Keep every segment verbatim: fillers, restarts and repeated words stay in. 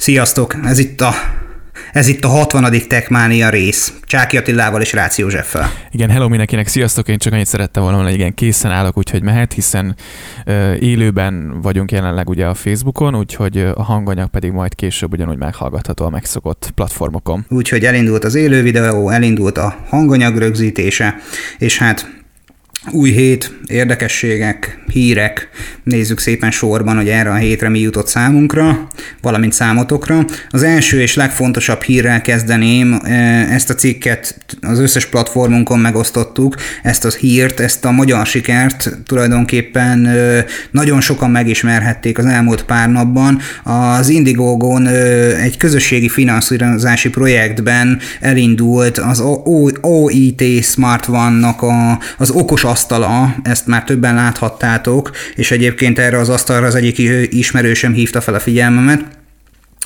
Sziasztok! Ez itt a, ez itt a hatvanadik Techmania rész. Csáki Attilával és Rácz Józseffel. Igen, hello mindenkinek, sziasztok! Én csak annyit szerettem volna, hogy igen, készen állok, úgyhogy mehet, hiszen ö, élőben vagyunk jelenleg ugye a Facebookon, úgyhogy a hanganyag pedig majd később ugyanúgy meghallgatható a megszokott platformokon. Úgyhogy elindult az élő videó, elindult a hanganyag rögzítése, és hát új hét, érdekességek, hírek, nézzük szépen sorban, hogy erre a hétre mi jutott számunkra, valamint számotokra. Az első és legfontosabb hírrel kezdeném, ezt a cikket az összes platformunkon megosztottuk, ezt a hírt, ezt a magyar sikert tulajdonképpen nagyon sokan megismerhették az elmúlt pár napban. Az Indiegogon egy közösségi finanszírozási projektben elindult az o i té Smart One-nak az okos asztala, ezt már többen láthattátok, és egyébként erre az asztalra az egyik ismerősöm hívta fel a figyelmemet.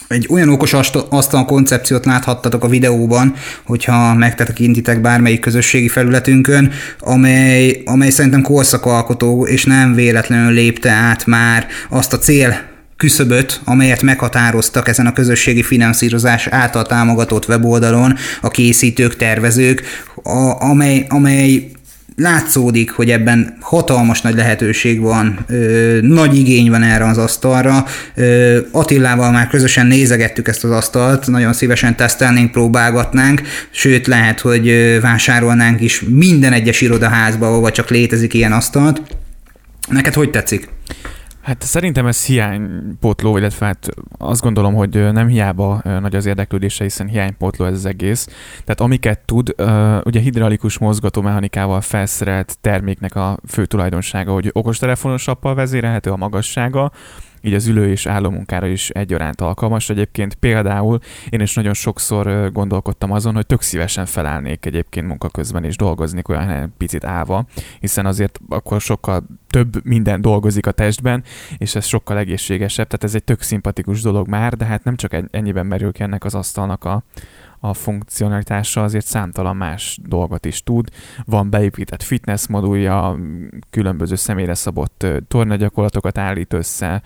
Egy olyan okos asztal koncepciót láthattatok a videóban, hogyha megtekintitek bármelyik közösségi felületünkön, amely, amely szerintem korszakalkotó, és nem véletlenül lépte át már azt a cél küszöböt, amelyet meghatároztak ezen a közösségi finanszírozás által támogatott weboldalon a készítők, tervezők, a, amely, amely látszódik, hogy ebben hatalmas nagy lehetőség van, ö, nagy igény van erre az asztalra. Ö, Attilával már közösen nézegettük ezt az asztalt, nagyon szívesen tesztelnénk, próbálgatnánk, sőt lehet, hogy vásárolnánk is minden egyes irodaházba, ahol csak létezik ilyen asztalt. Neked hogy tetszik? Hát szerintem ez hiánypótló, illetve hát azt gondolom, hogy nem hiába nagy az érdeklődése, hiszen hiánypótló ez az egész. Tehát amiket tud, ugye hidraulikus mozgatómechanikával felszerelt terméknek a fő tulajdonsága, hogy okostelefonos appal vezérelhető a magassága, így az ülő és állómunkára is egyaránt alkalmas. Egyébként például én is nagyon sokszor gondolkodtam azon, hogy tök szívesen felállnék egyébként munka közben és dolgoznék olyan picit állva, hiszen azért akkor sokkal több minden dolgozik a testben, és ez sokkal egészségesebb, tehát ez egy tök szimpatikus dolog már, de hát nem csak ennyiben merül ki ennek az asztalnak a a funkcionalitása, azért számtalan más dolgot is tud. Van beépített fitness modulja, különböző személyre szabott tornagyakorlatokat állít össze,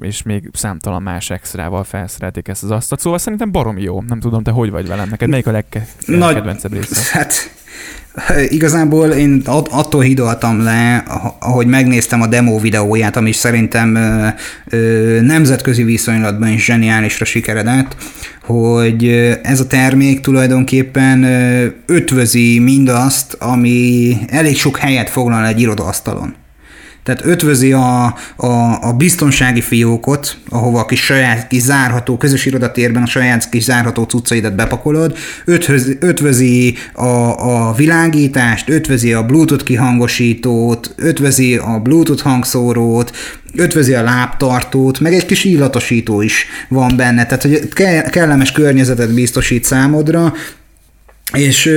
és még számtalan más extrával felszerelték ezt az asztalt. Szóval szerintem baromi jó. Nem tudom, te hogy vagy velem. Neked melyik a legkedvencebb része? Hát igazából én attól hidaltam le, ahogy megnéztem a demo videóját, ami szerintem nemzetközi viszonylatban is zseniálisra sikeredett, hogy ez a termék tulajdonképpen ötvözi mindazt, ami elég sok helyet foglal egy irodaasztalon. Tehát ötvözi a, a, a biztonsági fiókot, ahova a kis saját kis zárható, közös irodatérben a saját kis zárható cuccaidat bepakolod, ötvözi, ötvözi a, a világítást, ötvözi a Bluetooth kihangosítót, ötvözi a Bluetooth hangszórót, ötvözi a lábtartót, meg egy kis illatosító is van benne, tehát hogy kellemes környezetet biztosít számodra. És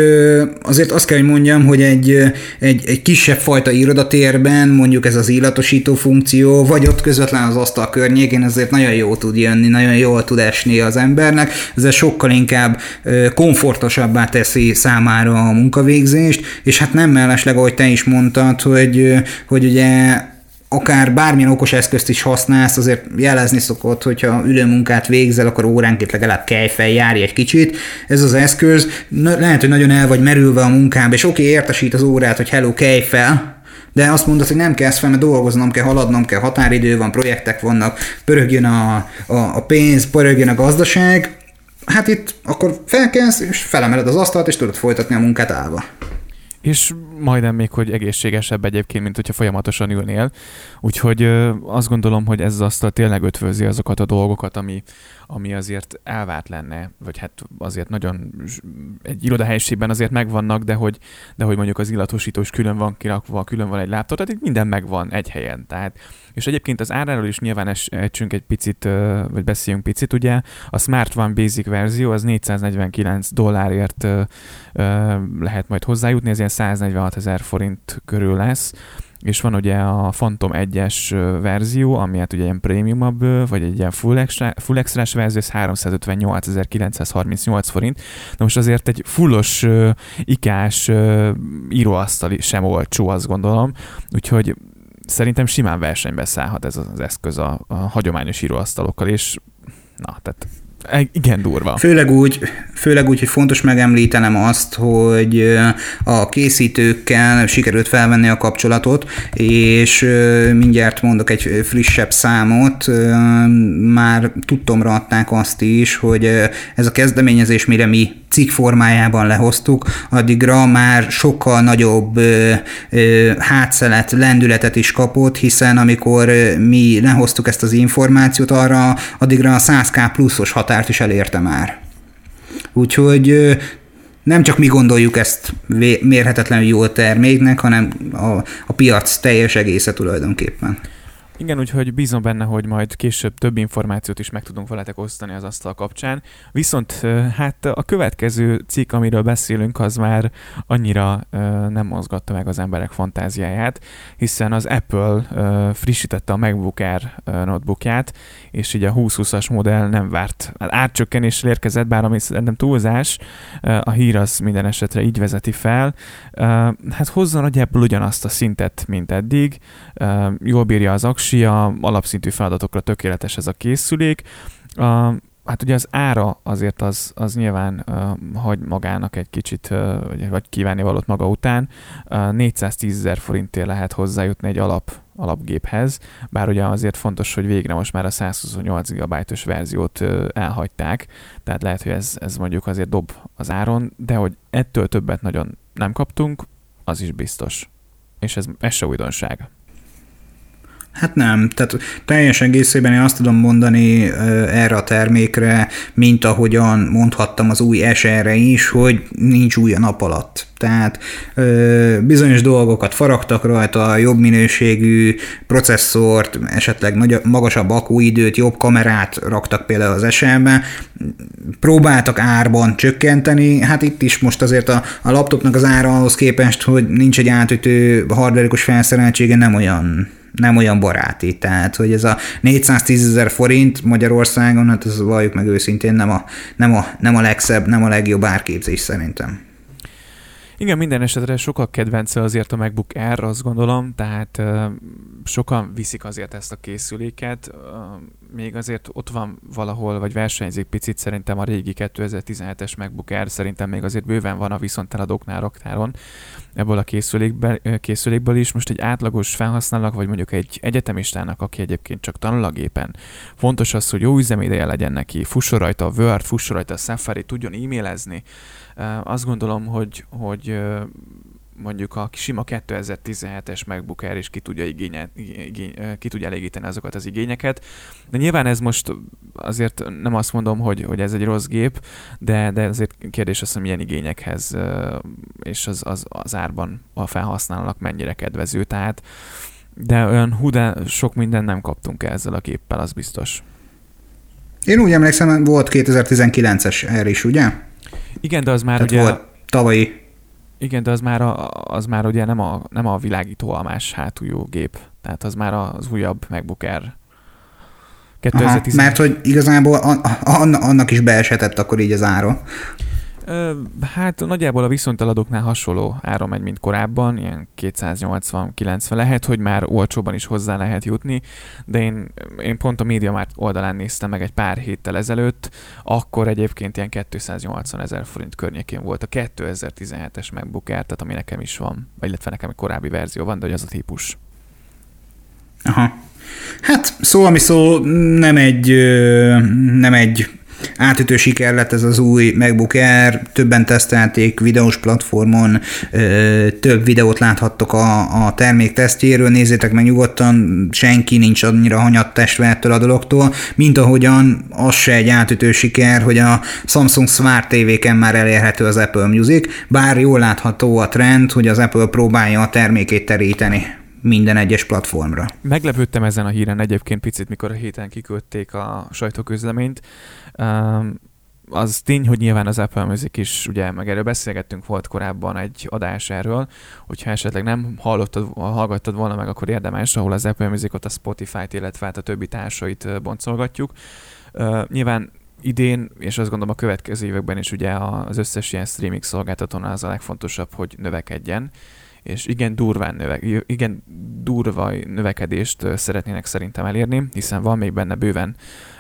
azért azt kell, hogy mondjam, hogy egy, egy, egy kisebb fajta irodatérben mondjuk ez az illatosító funkció, vagy ott közvetlen az asztal környékén azért nagyon jól tud jönni, nagyon jól tud esni az embernek, ezzel sokkal inkább komfortosabbá teszi számára a munkavégzést, és hát nem mellesleg, ahogy te is mondtad, hogy, hogy ugye akár bármilyen okos eszközt is használsz, azért jelezni szokott, hogyha ülőmunkát végzel, akkor óránként legalább kelj fel, járj egy kicsit. Ez az eszköz, lehet, hogy nagyon el vagy merülve a munkába, és oké, okay, értesít az órát, hogy hello, kelj fel, de azt mondod, hogy nem kezd fel, mert dolgoznom kell, haladnom kell, határidő van, projektek vannak, pörögjön a, a, a pénz, pörögjön a gazdaság. Hát itt akkor felkelsz, és felemeled az asztalt, és tudod folytatni a munkát állva. És majdnem még, hogy egészségesebb egyébként, mint hogyha folyamatosan ülnél. Úgyhogy ö, azt gondolom, hogy ez az asztal tényleg ötvözi azokat a dolgokat, ami, ami azért elvárt lenne, vagy hát azért nagyon egy irodahelyiségben azért megvannak, de hogy, de hogy mondjuk az illatosító is külön van kirakva, külön van egy láptop, tehát itt minden megvan egy helyen. Tehát. És egyébként az áráról is nyilván esünk egy picit, ö, vagy beszéljünk picit, ugye a Smart One Basic verzió az négyszáznegyvenkilenc dollárért ö, ö, lehet majd hozzájutni, ez ilyen száznegyvenhat ezer forint körül lesz, és van ugye a Phantom egyes verzió, ami hát ugye ilyen prémiumabb, vagy egy ilyen full extra, full extra-s verzió, ez háromszázötvennyolcezer-kilencszázharmincnyolc forint. Na most azért egy fullos, ikás íróasztal sem olcsó, azt gondolom, úgyhogy szerintem simán versenybe szállhat ez az eszköz a, a hagyományos íróasztalokkal, és Na, tehát igen durva. Főleg úgy, főleg úgy, hogy fontos megemlítenem azt, hogy a készítőkkel sikerült felvenni a kapcsolatot, és mindjárt mondok egy frissebb számot, már tudtomra adták azt is, hogy ez a kezdeményezés, mire mi cikk formájában lehoztuk, addigra már sokkal nagyobb hátszelet, lendületet is kapott, hiszen amikor mi lehoztuk ezt az információt, arra addigra a száz k pluszos határt is elérte már. Úgyhogy nem csak mi gondoljuk ezt mérhetetlenül jó terméknek, hanem a, a piac teljes egésze tulajdonképpen. Igen, úgyhogy bízom benne, hogy majd később több információt is meg tudunk veletek osztani az asztal kapcsán. Viszont hát a következő cikk, amiről beszélünk, az már annyira nem mozgatta meg az emberek fantáziáját, hiszen az Apple frissítette a MacBook Air notebookját, és így a húsz húszas modell nem várt. Árcsökkenésre érkezett, bár ami szerintem túlzás, a hír az minden esetre így vezeti fel. Hát hozzá nagyjából ugyanazt a szintet, mint eddig. Jól bírja az aksi, alapszintű feladatokra tökéletes ez a készülék. Uh, hát ugye az ára azért az, az nyilván uh, hagy magának egy kicsit, uh, vagy kívánni valót maga után. Uh, négyszáztízezer forintért lehet hozzájutni egy alap, alapgéphez, bár ugye azért fontos, hogy végre most már a százhuszonnyolc gigabájtos verziót uh, elhagyták, tehát lehet, hogy ez, ez mondjuk azért dob az áron, de hogy ettől többet nagyon nem kaptunk, az is biztos. És ez, ez se újdonság. Hát nem, tehát teljes egészében én azt tudom mondani erre a termékre, mint ahogyan mondhattam az új es erre is, hogy nincs új a nap alatt. Tehát bizonyos dolgokat faragtak rajta, jobb minőségű processzort, esetleg nagyobb, magasabb akkuidőt, jobb kamerát raktak például az es erbe, próbáltak árban csökkenteni, hát itt is most azért a, a laptopnak az ára ahhoz képest, hogy nincs egy átütő hardware-os felszereltsége, nem olyan nem olyan baráti, tehát hogy ez a négyszáztízezer forint Magyarországon, hát ez valljuk meg őszintén nem a, nem a, nem a legszebb, nem a legjobb árképzés szerintem. Igen, minden esetre sokak kedvence azért a MacBook Air, azt gondolom, tehát uh, sokan viszik azért ezt a készüléket, uh, még azért ott van valahol, vagy versenyzik picit szerintem a régi kétezer-tizenhetes MacBook Air, szerintem még azért bőven van a viszonteladóknál raktáron ebből a készülékből, készülékből is. Most egy átlagos felhasználónak, vagy mondjuk egy egyetemistának, aki egyébként csak tanul a gépen, fontos az, hogy jó üzemideje legyen neki, fusson rajta a Word, fusson rajta a Safari, tudjon e-mailezni. Uh, azt gondolom, hogy, hogy uh, mondjuk a sima kétezer-tizenhetes MacBook Air is ki tudja, igénye, igény, ki tudja elégíteni azokat az igényeket. De nyilván ez most azért nem azt mondom, hogy, hogy ez egy rossz gép, de, de azért kérdés az, hogy milyen igényekhez uh, és az, az, az árban a felhasználónak mennyire kedvező. Tehát, de olyan hú, de sok mindent nem kaptunk ezzel a géppel, az biztos. Én úgy emlékszem, volt kétezer-tizenkilences Air is, ugye? Igen, de az már tehát ugye... volt tavalyi. Igen, de az már, a, az már ugye nem a, nem a világító almás hátuljú gép. Tehát az már az újabb MacBook Air. Aha, mert hogy igazából an, an, annak is beesetett akkor így az ára. Hát nagyjából a viszonteladóknál hasonló áron megy, mint korábban, ilyen kétszáznyolcvan-kilencven, lehet, hogy már olcsóban is hozzá lehet jutni, de én, én pont a MediaMarkt oldalán néztem meg egy pár héttel ezelőtt, akkor egyébként ilyen kétszáznyolcvanezer forint környékén volt a kétezer-tizenhetes MacBook Air, tehát ami nekem is van, vagy illetve nekem egy korábbi verzió van, de hogy az a típus. Aha. Hát szó, ami szó, nem egy, nem egy átütő siker lett ez az új MacBook Air, többen tesztelték videós platformon, több videót láthattok a, a termék tesztjéről, nézzétek meg nyugodtan, senki nincs annyira hanyattestve ettől a dologtól, mint ahogyan az se egy átütő siker, hogy a Samsung Smart té véken már elérhető az Apple Music, bár jól látható a trend, hogy az Apple próbálja a termékét teríteni minden egyes platformra. Meglepődtem ezen a híren egyébként picit, mikor a héten kiküldték a sajtóközleményt. Az tény, hogy nyilván az Apple Music is, ugye, meg erről beszélgettünk, volt korábban egy adás erről, hogyha esetleg nem hallottad, hallgattad volna meg, akkor érdemes, ahol az Apple Musicot, a Spotify-t, illetve hát a többi társait boncolgatjuk. Nyilván idén, és azt gondolom a következő években is ugye az összes ilyen streaming szolgáltatón az a legfontosabb, hogy növekedjen, és igen, durván növek, igen durva növekedést szeretnének szerintem elérni, hiszen van még benne bőven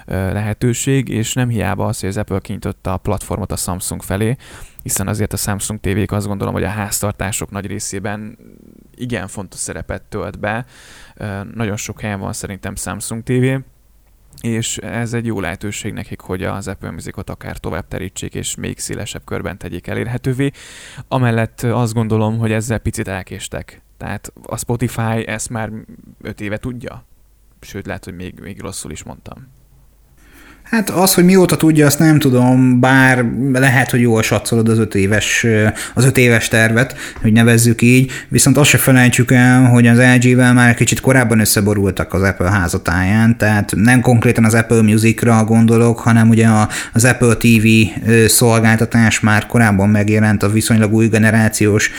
lehetőség, és nem hiába az, hogy az Apple kinyitotta a platformot a Samsung felé, hiszen azért a Samsung té vék azt gondolom, hogy a háztartások nagy részében igen fontos szerepet tölt be. Nagyon sok helyen van szerintem Samsung té vé, és ez egy jó lehetőség nekik, hogy az Apple Musicot akár tovább terítsék, és még szélesebb körben tegyék elérhetővé. Amellett azt gondolom, hogy ezzel picit elkéstek. Tehát a Spotify ezt már öt éve tudja? Sőt, lehet, hogy még, még rosszul is mondtam. Hát az, hogy mióta tudja, azt nem tudom, bár lehet, hogy jól satszolod az öt éves, az öt éves tervet, hogy nevezzük így, viszont azt se felejtsük el, hogy az el gével már kicsit korábban összeborultak az Apple házatáján, tehát nem konkrétan az Apple Musicra gondolok, hanem ugye az Apple té vé szolgáltatás már korábban megjelent a viszonylag új generációs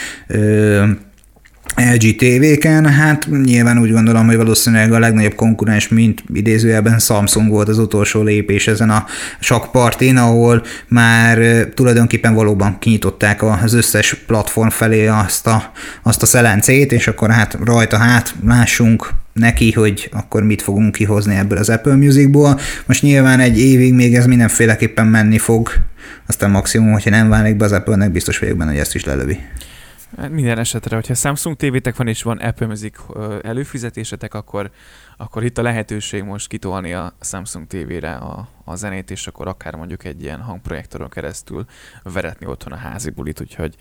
el gé té véken, hát nyilván úgy gondolom, hogy valószínűleg a legnagyobb konkurens, mint idézőjelben Samsung volt az utolsó lépés ezen a sakkpartin, ahol már tulajdonképpen valóban kinyitották az összes platform felé azt a, azt a szelencét, és akkor hát rajta hát lássunk neki, hogy akkor mit fogunk kihozni ebből az Apple Musicból. Most nyilván egy évig még ez mindenféleképpen menni fog, aztán maximum, hogyha nem válik be az Apple-nek, biztos vagyok benne, hogy ezt is lelövi. Minden esetre, hogyha Samsung té vétek van és van Apple Music előfizetésetek, akkor, akkor itt a lehetőség most kitolni a Samsung té vére a, a zenét, és akkor akár mondjuk egy ilyen hangprojektoron keresztül veretni otthon a házi bulit, úgyhogy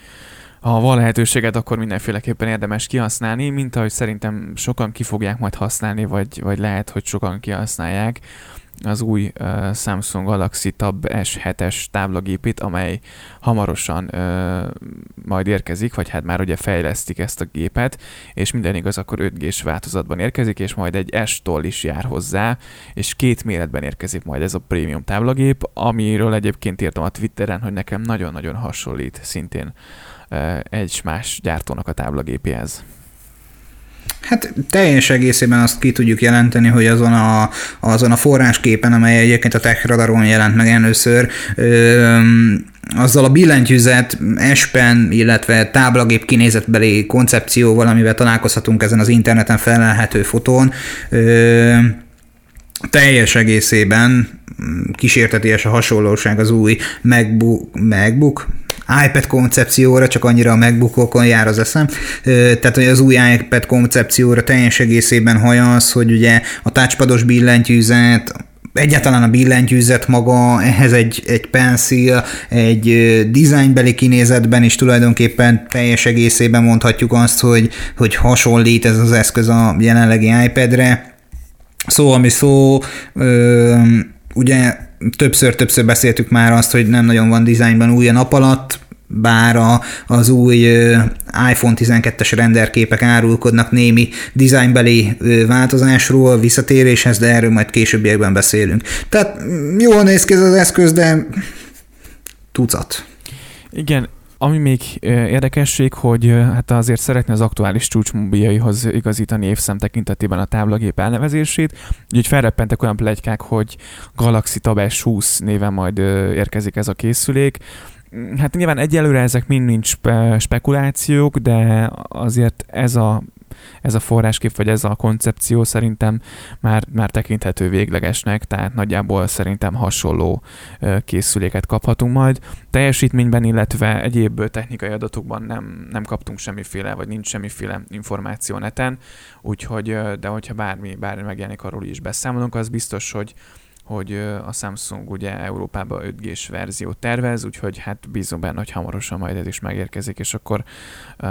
ha van lehetőséget, akkor mindenféleképpen érdemes kihasználni, mint ahogy szerintem sokan ki fogják majd használni, vagy, vagy lehet, hogy sokan kihasználják az új uh, Samsung Galaxy Tab es hetes táblagépét, amely hamarosan uh, majd érkezik, vagy hát már ugye fejlesztik ezt a gépet, és minden igaz, akkor öt gés változatban érkezik, és majd egy S-tól is jár hozzá, és két méretben érkezik majd ez a prémium táblagép, amiről egyébként írtam a Twitteren, hogy nekem nagyon-nagyon hasonlít szintén uh, egy más gyártónak a táblagépéhez. Hát teljes egészében azt ki tudjuk jelenteni, hogy azon a, azon a forrásképen, amely egyébként a Techradaron jelent meg először, ö- azzal a billentyűzet, S-pen, illetve táblagép kinézetbeli koncepcióval, amivel találkozhatunk ezen az interneten felelhető fotón, ö- teljes egészében kísérteties a hasonlóság az új MacBook, MacBook? iPad koncepcióra, csak annyira a MacBookokon jár az eszem, tehát hogy az új iPad koncepcióra teljes egészében hajaz az, hogy ugye a touchpados billentyűzet, egyáltalán a billentyűzet maga, ehhez egy, egy pencil, egy dizájnbeli kinézetben is tulajdonképpen teljes egészében mondhatjuk azt, hogy, hogy hasonlít ez az eszköz a jelenlegi iPadre. Szó, ami szó, ö, ugye többször-többször beszéltük már azt, hogy nem nagyon van dizájnban új a nap alatt, bár a, az új iPhone tizenkettes renderképek árulkodnak némi dizájnbeli változásról, visszatéréshez, de erről majd későbbiekben beszélünk. Tehát jól néz ki ez az eszköz, de tucat. Igen. Ami még érdekesség, hogy hát azért szeretné az aktuális csúcsmobiljaihoz igazítani évszám tekintetében a táblagép elnevezését, úgyhogy felreppentek olyan pletykák, hogy Galaxy Tab es húsz néven majd érkezik ez a készülék. Hát nyilván egyelőre ezek mind nincs spekulációk, de azért ez a, ez a forráskép, vagy ez a koncepció szerintem már, már tekinthető véglegesnek, tehát nagyjából szerintem hasonló készüléket kaphatunk majd. Teljesítményben, illetve egyéb technikai adatokban nem, nem kaptunk semmiféle, vagy nincs semmiféle információ neten, úgyhogy, de hogyha bármi, bármi megjelenik, arról is beszámolunk, az biztos, hogy hogy a Samsung ugye Európában öt gés verziót tervez, úgyhogy hát bízom benne, hogy hamarosan majd ez is megérkezik, és akkor uh,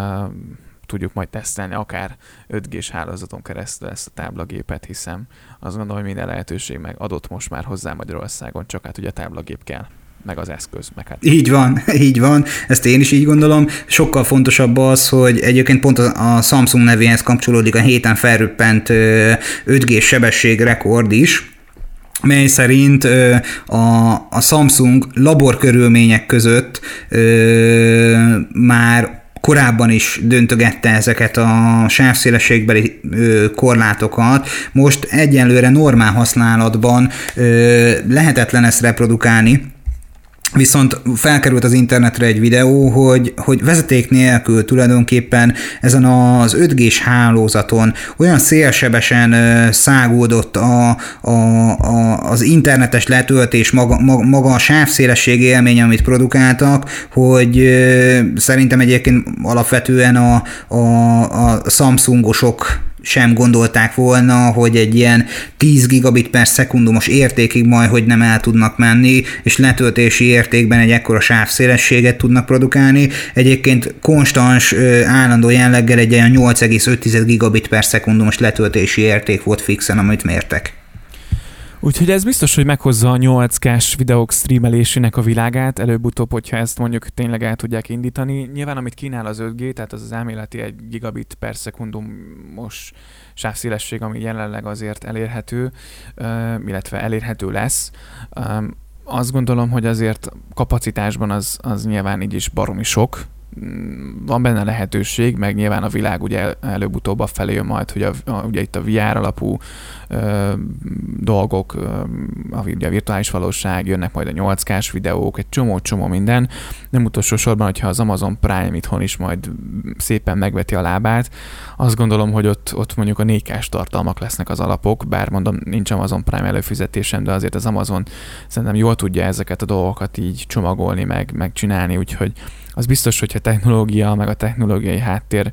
tudjuk majd tesztelni akár öt gés hálózaton keresztül ezt a táblagépet, hiszen azt gondolom, hogy minden lehetőség meg adott most már hozzá Magyarországon, csak hát ugye a táblagép kell, meg az eszköz, meg hát. Így van, így van, ezt én is így gondolom. Sokkal fontosabb az, hogy egyébként pont a Samsung nevéhez kapcsolódik a héten felröppent öt gés sebességrekord is, mely szerint a, a Samsung laborkörülmények között ö, már korábban is döntögette ezeket a sávszélességbeli korlátokat. Most egyenlőre normál használatban ö, lehetetlen ezt reprodukálni, Viszont felkerült az internetre egy videó, hogy, hogy vezeték nélkül tulajdonképpen ezen az öt gés hálózaton olyan szélsebesen szágódott a, a, a, az internetes letöltés, maga, maga a sávszélesség élmény, amit produkáltak, hogy szerintem egyébként alapvetően a, a, a Samsungosok sem gondolták volna, hogy egy ilyen tíz gigabit per szekundumos értékig majd, hogy nem el tudnak menni, és letöltési értékben egy ekkora sávszélességet tudnak produkálni. Egyébként konstans, állandó jelleggel egy olyan nyolc egész öt tized gigabit per szekundumos letöltési érték volt fixen, amit mértek. Úgyhogy ez biztos, hogy meghozza a nyolc kás videók streamelésének a világát, előbb-utóbb, hogyha ezt mondjuk tényleg el tudják indítani. Nyilván, amit kínál az öt gé, tehát az az elméleti egy gigabit per szekundumos sávszélesség, ami jelenleg azért elérhető, illetve elérhető lesz. Azt gondolom, hogy azért kapacitásban az, az nyilván így is baromi sok. Van benne lehetőség, meg nyilván a világ ugye előbb-utóbb afelé jön majd, hogy a, a, ugye itt a vé er alapú ö, dolgok, ö, a, ugye a virtuális valóság, jönnek majd a nyolc kás videók, egy csomó-csomó minden. Nem utolsó sorban, hogyha az Amazon Prime itthon is majd szépen megveti a lábát, azt gondolom, hogy ott, ott mondjuk a négy kás tartalmak lesznek az alapok, bár mondom, nincs Amazon Prime előfizetésem, de azért az Amazon szerintem jól tudja ezeket a dolgokat így csomagolni, meg, meg csinálni, úgyhogy az biztos, hogyha technológia, meg a technológiai háttér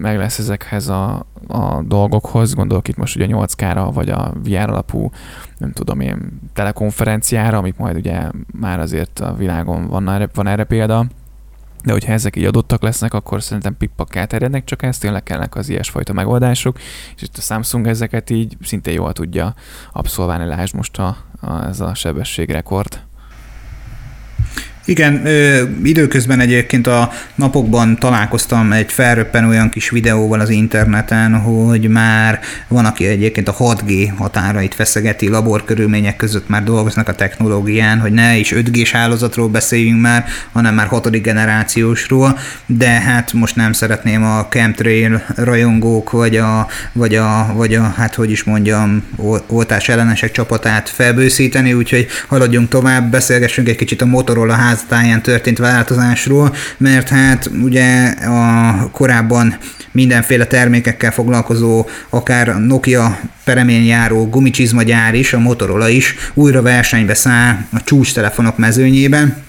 meg lesz ezekhez a, a dolgokhoz, gondolok itt most ugye a nyolc kára, vagy a vé er alapú, nem tudom én, telekonferenciára, amik majd ugye már azért a világon van erre, van erre példa, de hogyha ezek így adottak lesznek, akkor szerintem pippak elterjednek, csak ezt tényleg kellnek az ilyesfajta megoldások, és itt a Samsung ezeket így szintén jól tudja abszolválni, lásd most a, a, ez a sebességrekord. Igen, ö, időközben egyébként a napokban találkoztam egy felröppen olyan kis videóval az interneten, hogy már van, aki egyébként a hat gé határait feszegeti, laborkörülmények között már dolgoznak a technológián, hogy ne is öt gés hálózatról beszéljünk már, hanem már hatodik generációsról, de hát most nem szeretném a chemtrail rajongók, vagy a, vagy a, vagy a hát hogy is mondjam, oltás ellenesek csapatát felbőszíteni, úgyhogy haladjunk tovább, beszélgessünk egy kicsit a Motorola háztáján történt változásról, mert hát ugye a korábban mindenféle termékekkel foglalkozó, akár Nokia peremén járó gumicsizmagyár is, a Motorola is újra versenybe száll a csúcstelefonok mezőnyében.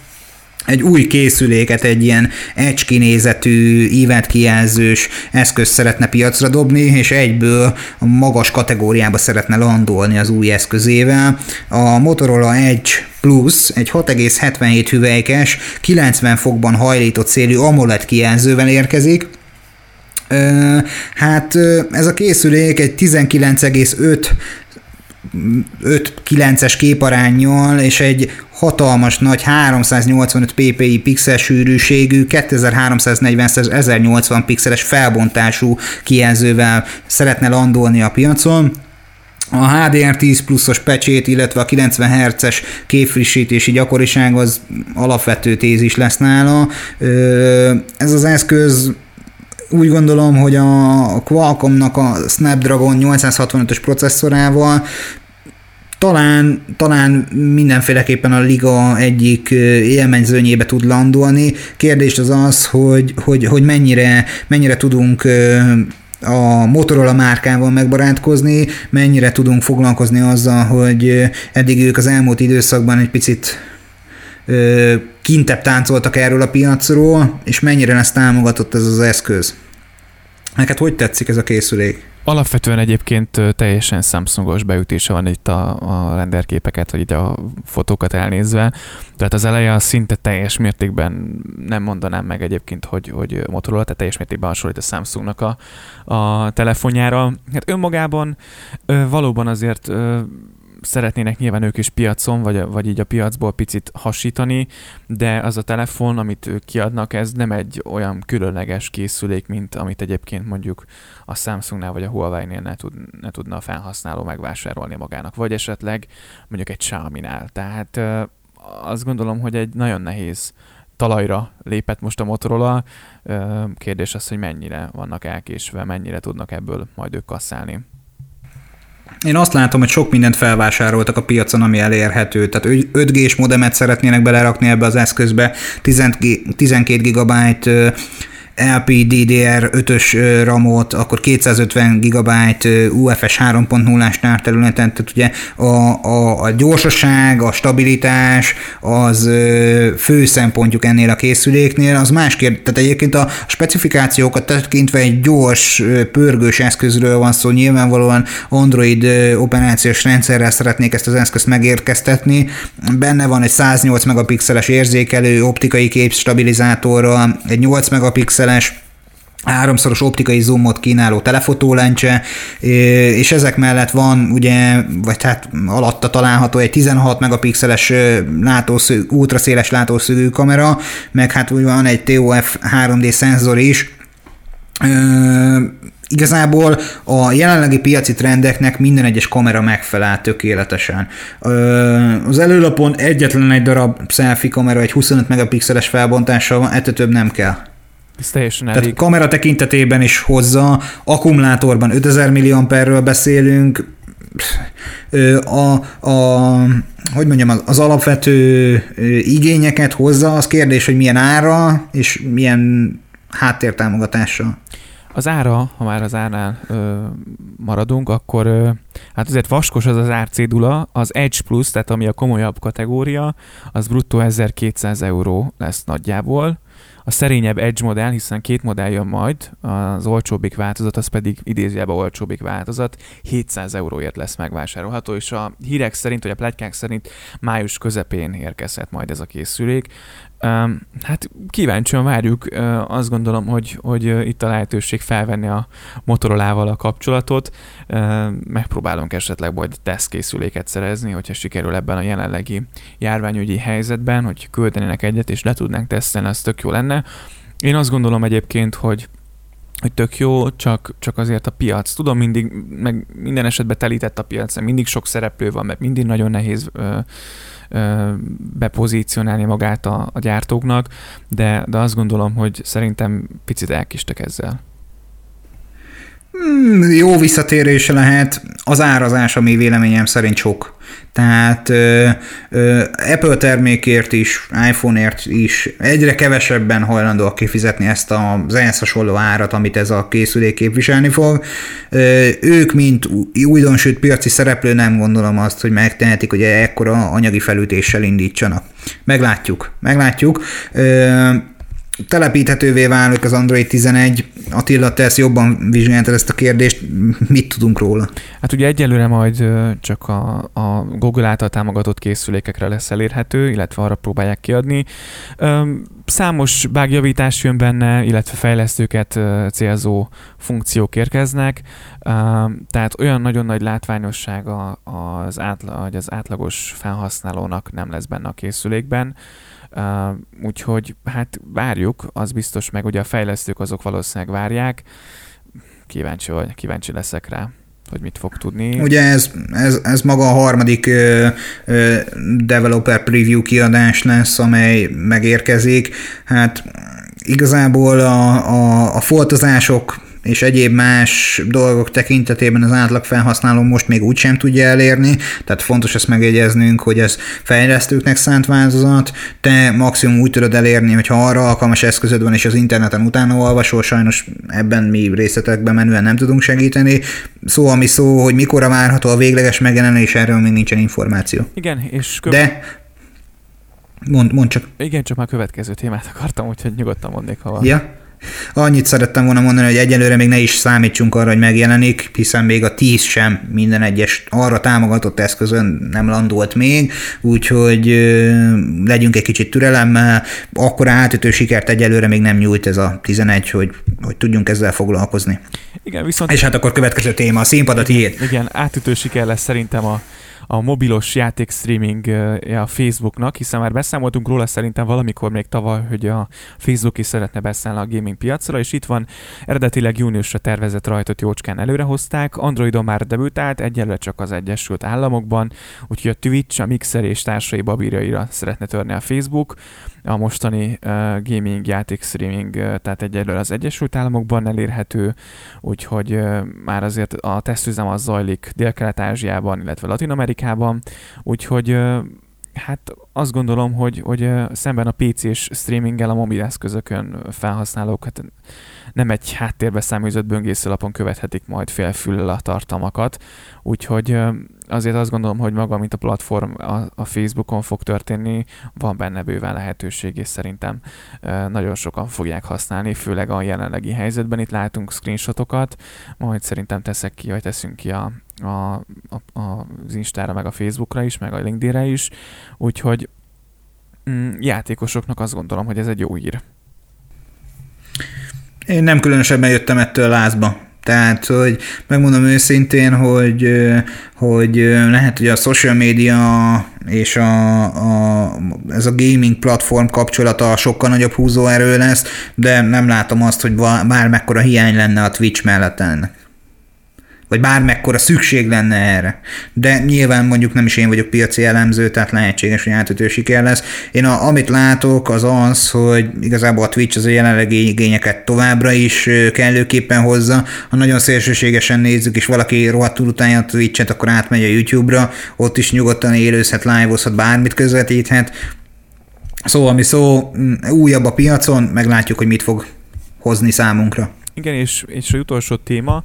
Egy új készüléket, egy ilyen edge kinézetű, ívet kijelzős eszközt szeretne piacra dobni, és egyből a magas kategóriába szeretne landolni az új eszközével. A Motorola Edge Plus egy hat egész hetvenhét hüvelykes, kilencven fokban hajlított szélű AMOLED kijelzővel érkezik. Hát ez a készülék egy tizenkilenc egész öt öt kilences képaránnyal és egy hatalmas nagy háromszáznyolcvanöt ppi pixel sűrűségű kétezer-háromszáznegyven szer ezernyolcvan pixeles felbontású kijelzővel szeretne landolni a piacon. A há dé er tíz pluszos pecsét, illetve a kilencven hertzes képfrissítési gyakoriság az alapvető tézis lesz nála. Ez az eszköz úgy gondolom, hogy a Qualcomm-nak a Snapdragon nyolcszázhatvanötös processzorával talán, talán mindenféleképpen a liga egyik élményzőnyébe tud landolni. Kérdés az az, hogy, hogy, hogy mennyire, mennyire tudunk a Motorola márkával megbarátkozni, mennyire tudunk foglalkozni azzal, hogy eddig ők az elmúlt időszakban egy picit kintebb táncoltak erről a piacról, és mennyire lesz támogatott ez az eszköz. Neked hogy tetszik ez a készülék? Alapvetően egyébként teljesen Samsungos beütése van itt a, a renderképeket, vagy itt a fotókat elnézve. Tehát az eleje az szinte teljes mértékben, nem mondanám meg egyébként, hogy, hogy Motorola, tehát teljes mértékben hasonlít a Samsungnak a, a telefonjára. Hát önmagában valóban azért szeretnének nyilván ők is piacon, vagy, vagy így a piacból picit hasítani, de az a telefon, amit ők kiadnak, ez nem egy olyan különleges készülék, mint amit egyébként mondjuk a Samsungnál vagy a Huawei-nél ne, tud, ne tudna a felhasználó megvásárolni magának, vagy esetleg mondjuk egy Xiaomi-nál. Tehát azt gondolom, hogy egy nagyon nehéz talajra lépett most a Motorola. Kérdés az, hogy mennyire vannak elkésve, mennyire tudnak ebből majd ők kasszálni. Én azt látom, hogy sok mindent felvásároltak a piacon, ami elérhető. Tehát öt gés modemet szeretnének belerakni ebbe az eszközbe, tizenkét gigabyte el pé dé dé er ötös ramot, akkor kétszázötven gigabyte u ef es három pont nullás tárterületen, tehát ugye a, a, a gyorsaság, a stabilitás az fő szempontjuk ennél a készüléknél, az más kérdés. Tehát egyébként a specifikációkat tekintve egy gyors, pörgős eszközről van szó, nyilvánvalóan Android operációs rendszerrel szeretnék ezt az eszközt megérkeztetni. Benne van egy száznyolc megapixeles érzékelő, optikai képstabilizátorral, egy nyolc megapixeles háromszoros optikai zoomot kínáló telefotólencse, és ezek mellett van ugye, vagy hát alatta található egy tizenhat megapixeles látószög, ultraszéles látószögű kamera, meg hát úgy van egy té o ef három dé szenzor is. Igazából a jelenlegi piaci trendeknek minden egyes kamera megfelel tökéletesen. Az előlapon egyetlen egy darab selfie kamera, egy huszonöt megapixeles felbontással van, ettől több nem kell. Ez teljesen elég. Tehát kamera tekintetében is hozza, akkumulátorban ötezer milliamperről beszélünk, a, a, hogy mondjam, az alapvető igényeket hozza, az kérdés, hogy milyen ára és milyen háttértámogatással. Az ára, ha már az árnál ö, maradunk, akkor ö, hát azért vaskos az az árcédula, az Edge Plus, tehát ami a komolyabb kategória, az bruttó ezerkétszáz euró lesz nagyjából. A szerényebb Edge modell, hiszen két modell jön majd, az olcsóbbik változat, az pedig idézőjelben olcsóbbik változat, hétszáz euróért lesz megvásárolható, és a hírek szerint, vagy a pletykák szerint május közepén érkezhet majd ez a készülék. Hát kíváncsian várjuk, azt gondolom, hogy, hogy itt a lehetőség felvenni a Motorolával a kapcsolatot, megpróbálunk esetleg majd tesztkészüléket szerezni, hogyha sikerül ebben a jelenlegi járványügyi helyzetben, hogy küldenének egyet és le tudnánk tesztelni, az tök jó lenne. Én azt gondolom egyébként, hogy hogy tök jó, csak, csak azért a piac. Tudom, mindig, meg minden esetben telített a piac, mindig sok szereplő van, mert mindig nagyon nehéz ö, ö, bepozícionálni magát a, a gyártóknak, de, de azt gondolom, hogy szerintem picit elkistek ezzel. Mm, jó visszatérése lehet. Az árazás, ami véleményem szerint sok. Tehát ö, ö, Apple termékért is, iPhone-ért is egyre kevesebben hajlandóak kifizetni ezt az ehhez hasonló árat, amit ez a készülék képviselni fog. Ö, ők, mint újdonsült piaci szereplő, nem gondolom azt, hogy megtehetik, hogy ekkora anyagi felütéssel indítsanak. Meglátjuk, meglátjuk. Ö, Telepíthetővé válik az Android tizenegy. Attila, te ezt jobban vizsgáltad ezt a kérdést, mit tudunk róla? Hát ugye egyelőre majd csak a, a Google által támogatott készülékekre lesz elérhető, illetve arra próbálják kiadni. Számos bágjavítás jön benne, illetve fejlesztőket célzó funkciók érkeznek, tehát olyan nagyon nagy látványossága az, átla, az átlagos felhasználónak nem lesz benne a készülékben. Uh, úgyhogy hát várjuk, az biztos, meg ugye a fejlesztők azok valószínűleg várják. Kíváncsi vagy, kíváncsi leszek rá, hogy mit fog tudni. Ugye ez, ez, ez maga a harmadik ö, ö, developer preview kiadás lesz, amely megérkezik. Hát igazából a, a, a foltozások és egyéb más dolgok tekintetében az átlag felhasználó most még úgysem tudja elérni, tehát fontos ezt megjegyeznünk, hogy ez fejlesztőknek szánt változat, te maximum úgy tudod elérni, hogyha arra alkalmas eszközöd van és az interneten utána olvasol, sajnos ebben mi részletekben menően nem tudunk segíteni, szó ami szó, hogy mikorra várható a végleges megjelenés, erről még nincsen információ. Igen, és követ... De mond, mond csak. Igen, csak már következő témát akartam, úgyhogy nyugodtan mondnék, ha van. Ja. Annyit szerettem volna mondani, hogy egyelőre még ne is számítsunk arra, hogy megjelenik, hiszen még a tíz sem minden egyes arra támogatott eszközön nem landolt még, úgyhogy ö, legyünk egy kicsit türelemmel, akkora átütő sikert egyelőre még nem nyújt ez a tizenegy, hogy, hogy tudjunk ezzel foglalkozni. Igen, viszont... És hát akkor következő téma, a színpad a tiéd. Igen, átütő siker lesz szerintem a a mobilos játék streaming a Facebooknak, hiszen már beszámoltunk róla szerintem valamikor még tavaly, hogy a Facebook is szeretne beszállni a gaming piacra, és itt van, eredetileg júniusra tervezett rajtot jócskán előrehozták, Androidon már debütált, egyelőre csak az Egyesült Államokban, úgyhogy a Twitch, a Mixer és társai babírjaira szeretne törni a Facebook. a mostani uh, gaming, játék, streaming, uh, tehát egyelőre az Egyesült Államokban elérhető, úgyhogy uh, már azért a tesztüzem az zajlik Dél-Kelet-Ázsiában, illetve Latin-Amerikában, úgyhogy uh, hát azt gondolom, hogy, hogy szemben a pé cés streaminggel a mobileszközökön felhasználók hát nem egy háttérbe száműzött böngészőlapon követhetik majd félfüllel a tartalmakat, úgyhogy azért azt gondolom, hogy maga, mint a platform a Facebookon fog történni, van benne bőven lehetőség, és szerintem nagyon sokan fogják használni, főleg a jelenlegi helyzetben. Itt látunk screenshotokat, majd szerintem teszek ki, vagy teszünk ki a A, a, az Instára, meg a Facebookra is, meg a LinkedInre is, úgyhogy mm, játékosoknak azt gondolom, hogy ez egy jó hír. Én nem különösebben jöttem ettől lázba. Tehát, hogy megmondom őszintén, hogy, hogy lehet, hogy a social media és a, a, ez a gaming platform kapcsolata sokkal nagyobb húzóerő lesz, de nem látom azt, hogy bármekkora hiány lenne a Twitch mellett ennek, vagy bármekkora szükség lenne erre. De nyilván mondjuk nem is én vagyok piaci elemző, tehát lehetséges, hogy átütő siker lesz. Én a, amit látok, az az, hogy igazából a Twitch az a jelenlegi igényeket továbbra is kellőképpen hozza. Ha nagyon szélsőségesen nézzük, és valaki rohadtul utálja a Twitch-et, akkor átmegy a YouTube-ra, ott is nyugodtan élőzhet, live-ozhat, bármit közvetíthet. Szóval, ami szó, újabb a piacon, meglátjuk, hogy mit fog hozni számunkra. Igen, és, és az utolsó téma,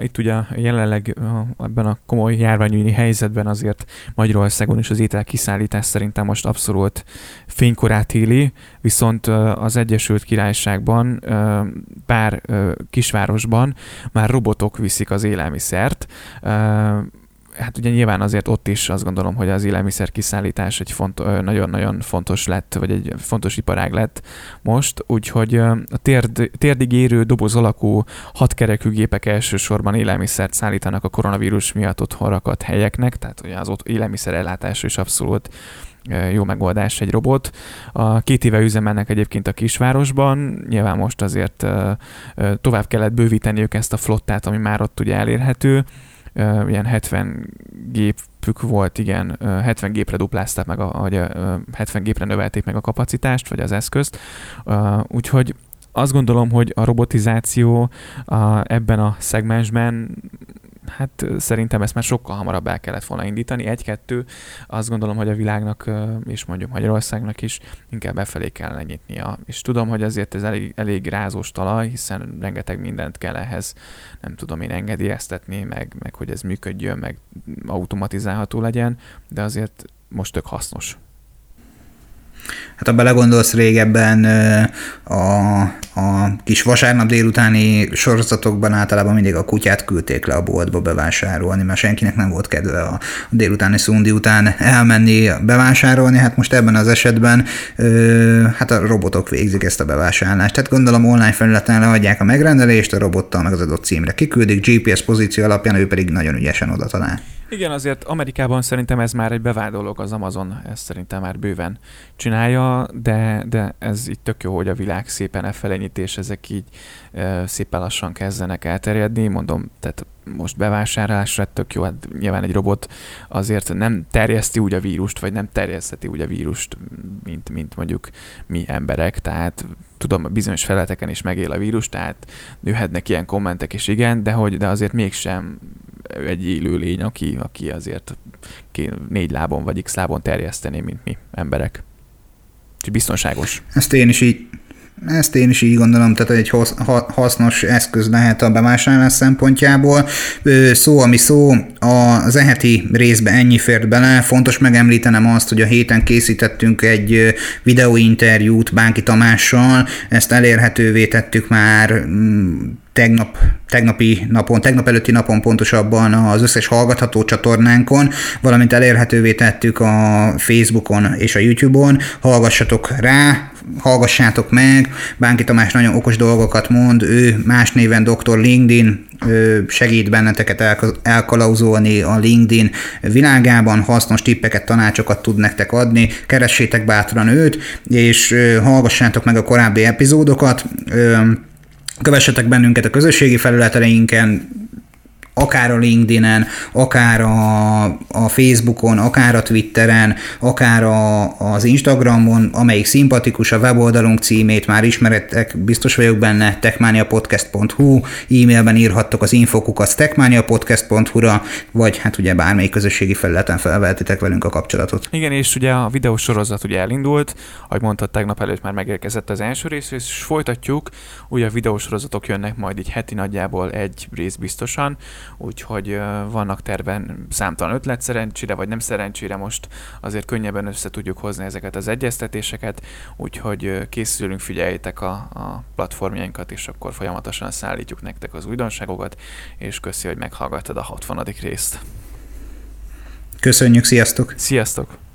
itt ugye jelenleg ebben a komoly járványügyi helyzetben azért Magyarországon is az ételkiszállítás szerintem most abszolút fénykorát éli, viszont az Egyesült Királyságban pár kisvárosban már robotok viszik az élelmiszert. Hát ugye nyilván azért ott is azt gondolom, hogy az élelmiszer kiszállítás egy font, nagyon-nagyon fontos lett, vagy egy fontos iparág lett most, úgyhogy a térd, térdig érő doboz alakú hatkerekű gépek elsősorban élelmiszert szállítanak a koronavírus miatt otthon rakadt helyeknek, tehát ugye az ott élelmiszer ellátása is abszolút jó megoldás egy robot. A két éve üzemelnek egyébként a kisvárosban, nyilván most azért tovább kellett bővíteniük ezt a flottát, ami már ott ugye elérhető, ilyen hetven gépük volt, igen, hetven gépre duplázták meg, a, vagy hetven gépre növelték meg a kapacitást, vagy az eszközt. Úgyhogy azt gondolom, hogy a robotizáció a, ebben a szegmensben, hát szerintem ezt már sokkal hamarabb el kellett volna indítani. Egy-kettő, azt gondolom, hogy a világnak, és mondjuk Magyarországnak is inkább befelé kellene nyitnia. És tudom, hogy azért ez elég, elég rázós talaj, hiszen rengeteg mindent kell ehhez, nem tudom én, engedélyeztetni, meg, meg hogy ez működjön, meg automatizálható legyen, de azért most tök hasznos. Hát ha belegondolsz, régebben a, a kis vasárnap délutáni sorozatokban általában mindig a kutyát küldték le a boltba bevásárolni, mert senkinek nem volt kedve a délutáni szundi után elmenni bevásárolni, hát most ebben az esetben hát a robotok végzik ezt a bevásárlást. Tehát gondolom online felületen leadják a megrendelést, a robottal meg az adott címre kiküldik, gé pé es pozíció alapján, ő pedig nagyon ügyesen oda talál. Igen, azért Amerikában szerintem ez már egy bevált dolog, az Amazon ezt szerintem már bőven csinálja, de, de ez így tök jó, hogy a világ szépen e felenyítés, ezek így e, szépen lassan kezdenek elterjedni, mondom, tehát most bevásárlásra tök jó, hát nyilván egy robot azért nem terjeszti úgy a vírust, vagy nem terjesztheti úgy a vírust, mint, mint mondjuk mi emberek, tehát tudom, bizonyos felületeken is megél a vírus, tehát nőhetnek ilyen kommentek is, igen, de, hogy, de azért mégsem egy élő lény, aki, aki azért négy lábon vagy x lábon terjesztené, mint mi emberek. Úgyhogy biztonságos. Ezt én is így, ezt én is így gondolom, tehát egy hasznos eszköz lehet a bevásárlás szempontjából. Szó, ami szó, az e heti részbe ennyi fért bele. Fontos megemlítenem azt, hogy a héten készítettünk egy videóinterjút Bánki Tamással, ezt elérhetővé tettük már tegnap, tegnapi napon, tegnap előtti napon pontosabban az összes hallgatható csatornánkon, valamint elérhetővé tettük a Facebookon és a YouTube-on. Hallgassatok rá, hallgassátok meg, Bánki Tamás nagyon okos dolgokat mond, ő más néven doktor LinkedIn, segít benneteket elkalauzolni a LinkedIn világában, hasznos tippeket, tanácsokat tud nektek adni, keressétek bátran őt, és hallgassátok meg a korábbi epizódokat, kövessetek bennünket a közösségi felületeinken, akár a LinkedInen, akár a, a Facebookon, akár a Twitteren, akár a, az Instagramon, amelyik szimpatikus, a weboldalunk címét már ismerettek, biztos vagyok benne, techmaniapodcast pont hu, e-mailben írhattok az infokukat techmaniapodcast pont hu-ra, vagy hát ugye bármelyik közösségi felületen felvehetitek velünk a kapcsolatot. Igen, és ugye a videósorozat ugye elindult, ahogy mondtad, tegnap előtt már megérkezett az első rész, és folytatjuk, ugye a videósorozatok jönnek majd így heti nagyjából egy rész biztosan, úgyhogy vannak terben számtalan ötlet, szerencsére vagy nem szerencsére most azért könnyebben össze tudjuk hozni ezeket az egyeztetéseket, úgyhogy készülünk, figyeljétek a, a platformjainkat, és akkor folyamatosan szállítjuk nektek az újdonságokat, és köszi, hogy meghallgattad a hatvanadik részt. Köszönjük, sziasztok! Sziasztok!